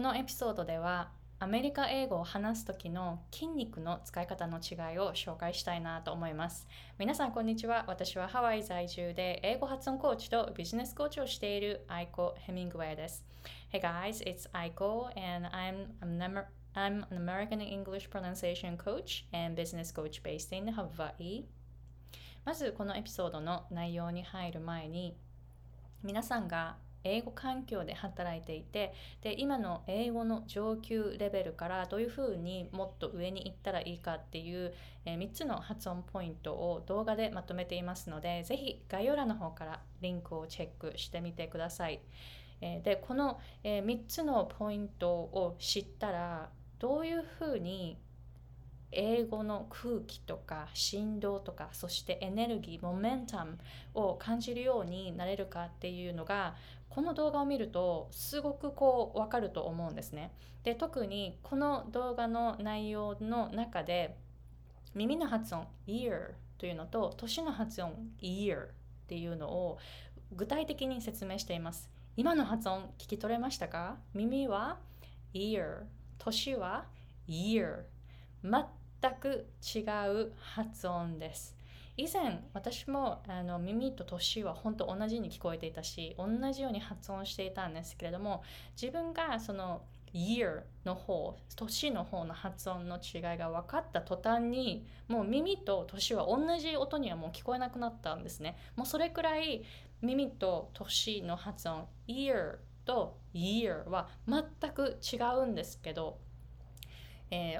このエピソードではアメリカ英語を話す時の筋肉の使い方の違いを紹介したいなと思います。皆さんこんにちは。私はハワイ在住で英語発音コーチとビジネスコーチをしている Aiko Hemingway です。Hey guys, it's Aiko and I'm an American English pronunciation coach and business coach based in Hawaii. まずこのエピソードの内容に入る前に、皆さんが英語環境で働いていて、で今の英語の上級レベルからどういうふうにもっと上に行ったらいいかっていう、3つの発音ポイントを動画でまとめていますので、ぜひ概要欄の方からリンクをチェックしてみてください。でこの、3つのポイントを知ったら、どういうふうに英語の空気とか振動とか、そしてエネルギー、モメンタムを感じるようになれるかっていうのが、この動画を見るとすごく分かると思うんですね。で特にこの動画の内容の中で、耳の発音 ear というのと年の発音 ear っていうのを具体的に説明しています。今の発音聞き取れましたか？耳は ear、 年は year、 全く違う発音です。以前私も耳と年は本当同じに聞こえていたし、同じように発音していたんですけれども、自分がその year の方、年の方の発音の違いが分かった途端に、もう耳と年は同じ音にはもう聞こえなくなったんですね。もうそれくらい耳と年の発音 ear と year は全く違うんですけど、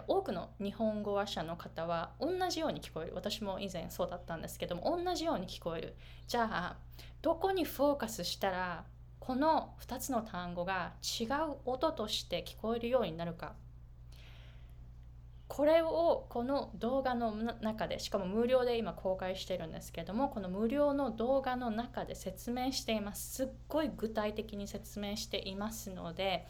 多くの日本語話者の方は同じように聞こえる。私も以前そうだったんですけども、同じように聞こえる。じゃあどこにフォーカスしたらこの2つの単語が違う音として聞こえるようになるか。これをこの動画の中で、しかも無料で今公開してるんですけども、この無料の動画の中で説明しています。すっごい具体的に説明していますので、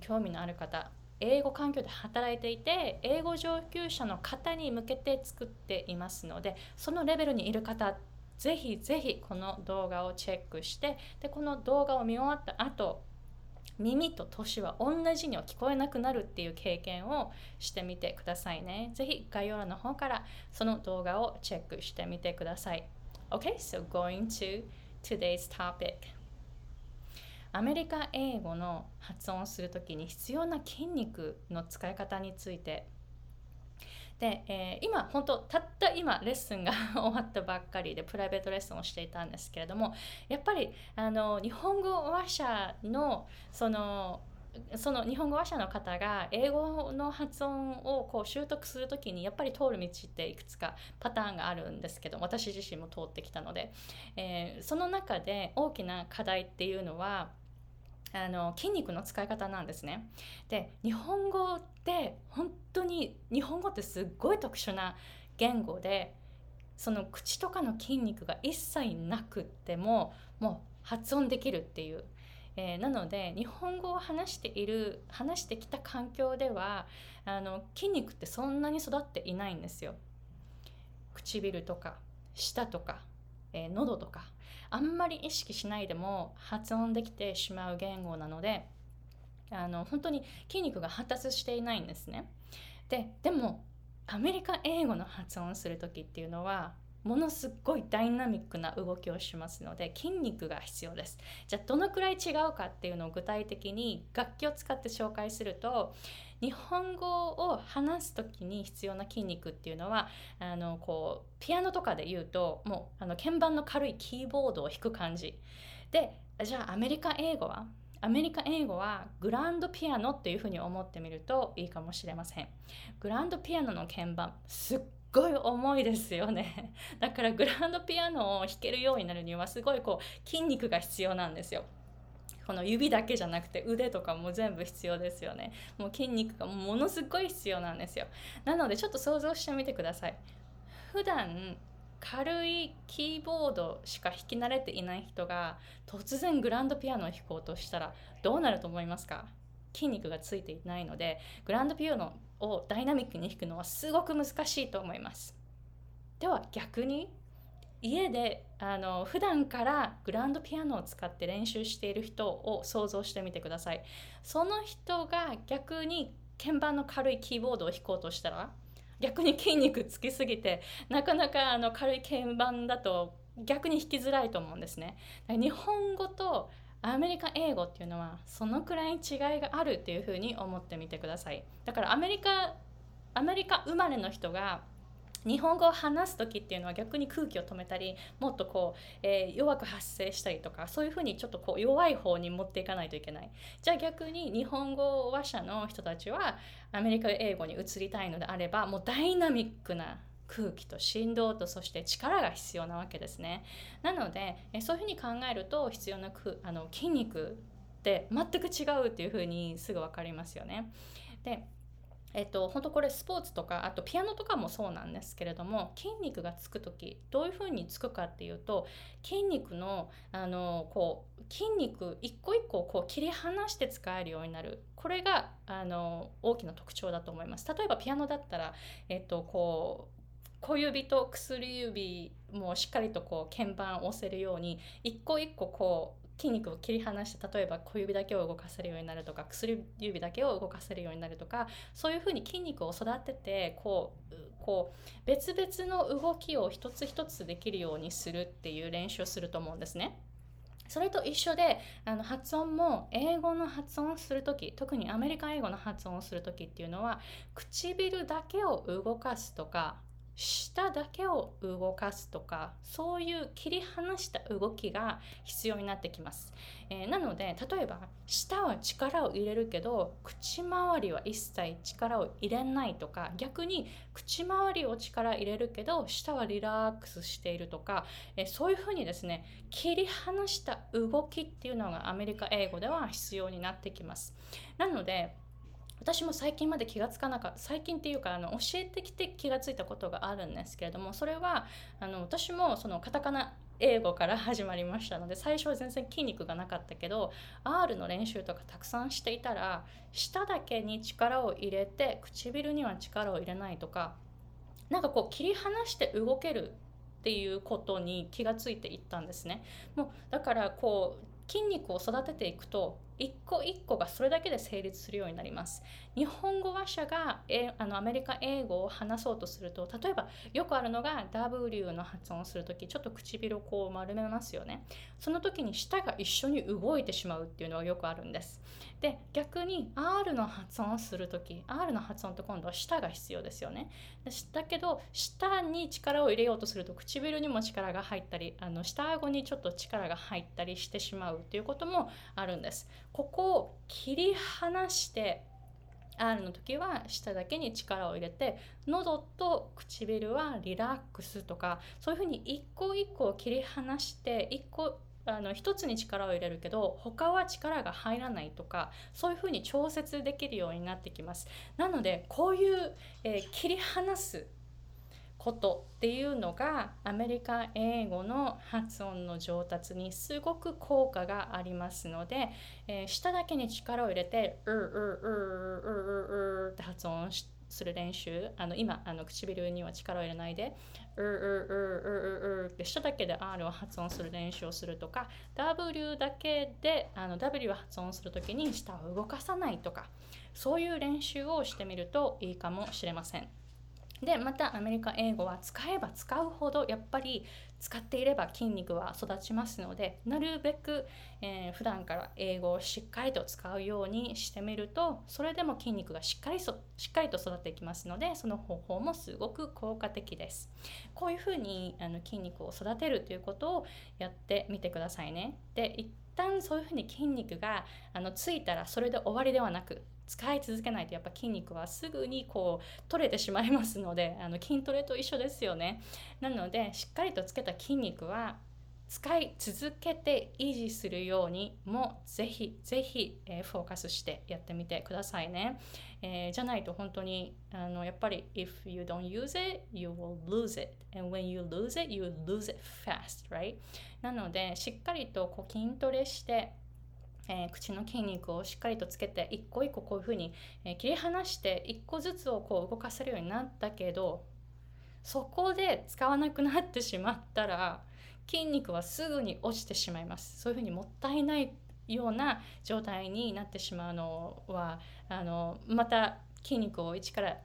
興味のある方、英語環境で働いていて英語上級者の方に向けて作っていますので、そのレベルにいる方、ぜひぜひこの動画をチェックして、でこの動画を見終わった後、耳と年は同じには聞こえなくなるっていう経験をしてみてくださいね。ぜひ概要欄の方からその動画をチェックしてみてください。 Okay, so going to today's topic。アメリカ英語の発音するときに必要な筋肉の使い方についてで、今本当たった今レッスンが終わったばっかりで、プライベートレッスンをしていたんですけれども、やっぱり日本語話者のその日本語話者の方が英語の発音を習得するときに、やっぱり通る道っていくつかパターンがあるんですけど、私自身も通ってきたので、その中で大きな課題っていうのは筋肉の使い方なんですね。で日本語って本当に、日本語ってすっごい特殊な言語で、その口とかの筋肉が一切なくってももう発音できるっていう。なので日本語を話してきた環境では筋肉ってそんなに育っていないんですよ。唇とか舌とか、喉とかあんまり意識しないでも発音できてしまう言語なので、本当に筋肉が発達していないんですね。でもアメリカ英語の発音する時っていうのはものすごいダイナミックな動きをしますので、筋肉が必要です。じゃあどのくらい違うかっていうのを具体的に楽器を使って紹介すると、日本語を話すときに必要な筋肉っていうのはピアノとかで言うと、もう鍵盤の軽いキーボードを弾く感じで、じゃあアメリカ英語はグランドピアノっていうふうに思ってみるといいかもしれません。グランドピアノの鍵盤すごい重いですよね。だからグランドピアノを弾けるようになるにはすごい筋肉が必要なんですよ。この指だけじゃなくて腕とかも全部必要ですよね。もう筋肉がものすごい必要なんですよ。なのでちょっと想像してみてください。普段軽いキーボードしか弾き慣れていない人が突然グランドピアノを弾こうとしたらどうなると思いますか？筋肉がついていないので、グランドピアノをダイナミックに弾くのはすごく難しいと思います。では逆に家で普段からグランドピアノを使って練習している人を想像してみてください。その人が逆に鍵盤の軽いキーボードを弾こうとしたら、逆に筋肉つきすぎてなかなか軽い鍵盤だと逆に弾きづらいと思うんですね。日本語とアメリカ英語っていうのはそのくらい違いがあるっていうふうに思ってみてください。だからアメリカ生まれの人が日本語を話す時っていうのは逆に空気を止めたり、もっと弱く発声したりとか、そういうふうにちょっと弱い方に持っていかないといけない。じゃあ逆に日本語話者の人たちはアメリカ英語に移りたいのであれば、もうダイナミックな空気と振動と、そして力が必要なわけですね。なのでそういうふうに考えると、必要な筋肉って全く違うっていうふうにすぐ分かりますよね。で本当これスポーツとか、あとピアノとかもそうなんですけれども、筋肉がつくときどういうふうにつくかっていうと、筋肉の、筋肉一個一個切り離して使えるようになる。これが大きな特徴だと思います。例えばピアノだったら、小指と薬指もしっかりと鍵盤を押せるように、一個一個筋肉を切り離して、例えば小指だけを動かせるようになるとか、薬指だけを動かせるようになるとか、そういうふうに筋肉を育てて別々の動きを一つ一つできるようにするっていう練習をすると思うんですね。それと一緒で発音も、英語の発音をするとき、特にアメリカ英語の発音をするときっていうのは、唇だけを動かすとか、舌だけを動かすとか、そういう切り離した動きが必要になってきます。なので例えば舌は力を入れるけど口周りは一切力を入れないとか、逆に口周りを力入れるけど舌はリラックスしているとか、そういうふうにですね、切り離した動きっていうのがアメリカ英語では必要になってきます。なので私も最近まで気がつかなかった、最近っていうか教えてきて気がついたことがあるんですけれども、それは私もカタカナ英語から始まりましたので、最初は全然筋肉がなかったけど R の練習とかたくさんしていたら、舌だけに力を入れて唇には力を入れないとか、なんか切り離して動けるっていうことに気がついていったんですね。もうだから筋肉を育てていくと、一個一個がそれだけで成立するようになります。日本語話者がアメリカ英語を話そうとすると、例えばよくあるのが W の発音をするとき、ちょっと唇を丸めますよね。その時に舌が一緒に動いてしまうっていうのがよくあるんです。で逆に R の発音をするとき、 R の発音って今度は舌が必要ですよね。だけど舌に力を入れようとすると、唇にも力が入ったり、下顎にちょっと力が入ったりしてしまうということもあるんです。ここを切り離して R の時は舌だけに力を入れて、喉と唇はリラックスとか、そういうふうに一個一個を切り離して、一つに力を入れるけど他は力が入らないとか、そういうふうに調節できるようになってきます。なのでこういう、切り離すことっていうのがアメリカ英語の発音の上達にすごく効果がありますので、舌だけに力を入れてって発音する練習、今唇には力を入れないでって舌だけで R を発音する練習をするとか、 W だけでW を発音するときに舌を動かさないとか、そういう練習をしてみるといいかもしれません。でまたアメリカ英語は使えば使うほど、やっぱり使っていれば筋肉は育ちますので、なるべく、普段から英語をしっかりと使うようにしてみると、それでも筋肉がしっかりと育っていきますので、その方法もすごく効果的です。こういうふうに筋肉を育てるということをやってみてくださいね。で一旦そういうふうに筋肉がついたらそれで終わりではなく、使い続けないとやっぱ筋肉はすぐに取れてしまいますので、筋トレと一緒ですよね。なのでしっかりとつけた筋肉は使い続けて維持するようにもぜひぜひ、フォーカスしてやってみてくださいね。じゃないと本当にやっぱり If you don't use it, you will lose it. And when you lose it, you lose it fast, right? なのでしっかりと筋トレして口の筋肉をしっかりとつけて、一個一個こういうふうに切り離して一個ずつを動かせるようになったけど、そこで使わなくなってしまったら筋肉はすぐに落ちてしまいます。そういうふうにもったいないような状態になってしまうのはまた筋肉を一から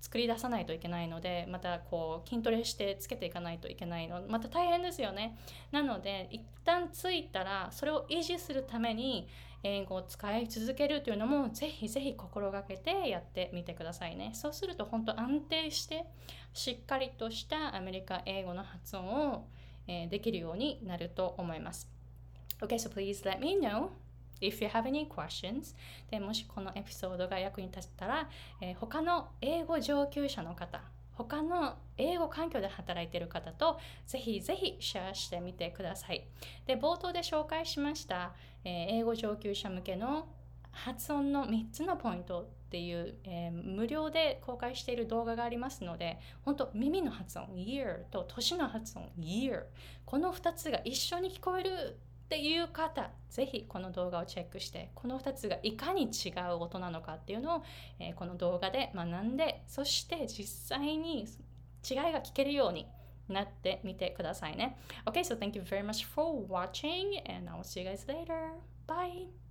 作り出さないといけないので、またこう筋トレしてつけていかないといけないのまた大変ですよね。なので一旦ついたらそれを維持するために英語を使い続けるというのもぜひぜひ心がけてやってみてくださいね。そうすると本当安定してしっかりとしたアメリカ英語の発音をできるようになると思います。 Okay, so please let me know if you have any questions. でもしこのエピソードが役に立ったら、他の英語上級者の方、他の英語環境で働いている方とぜひぜひシェアしてみてください。で、冒頭で紹介しました、英語上級者向けの発音の3つのポイントっていう、無料で公開している動画がありますので、本当耳の発音 ear と年の発音 year、 この2つが一緒に聞こえるっていう方、ぜひこの動画をチェックして、この2つがいかに違う音なのかっていうのを、この動画で学んで、そして実際に違いが聞けるようになってみてくださいね。Okay, so thank you very much for watching and I'll see you guys later. Bye!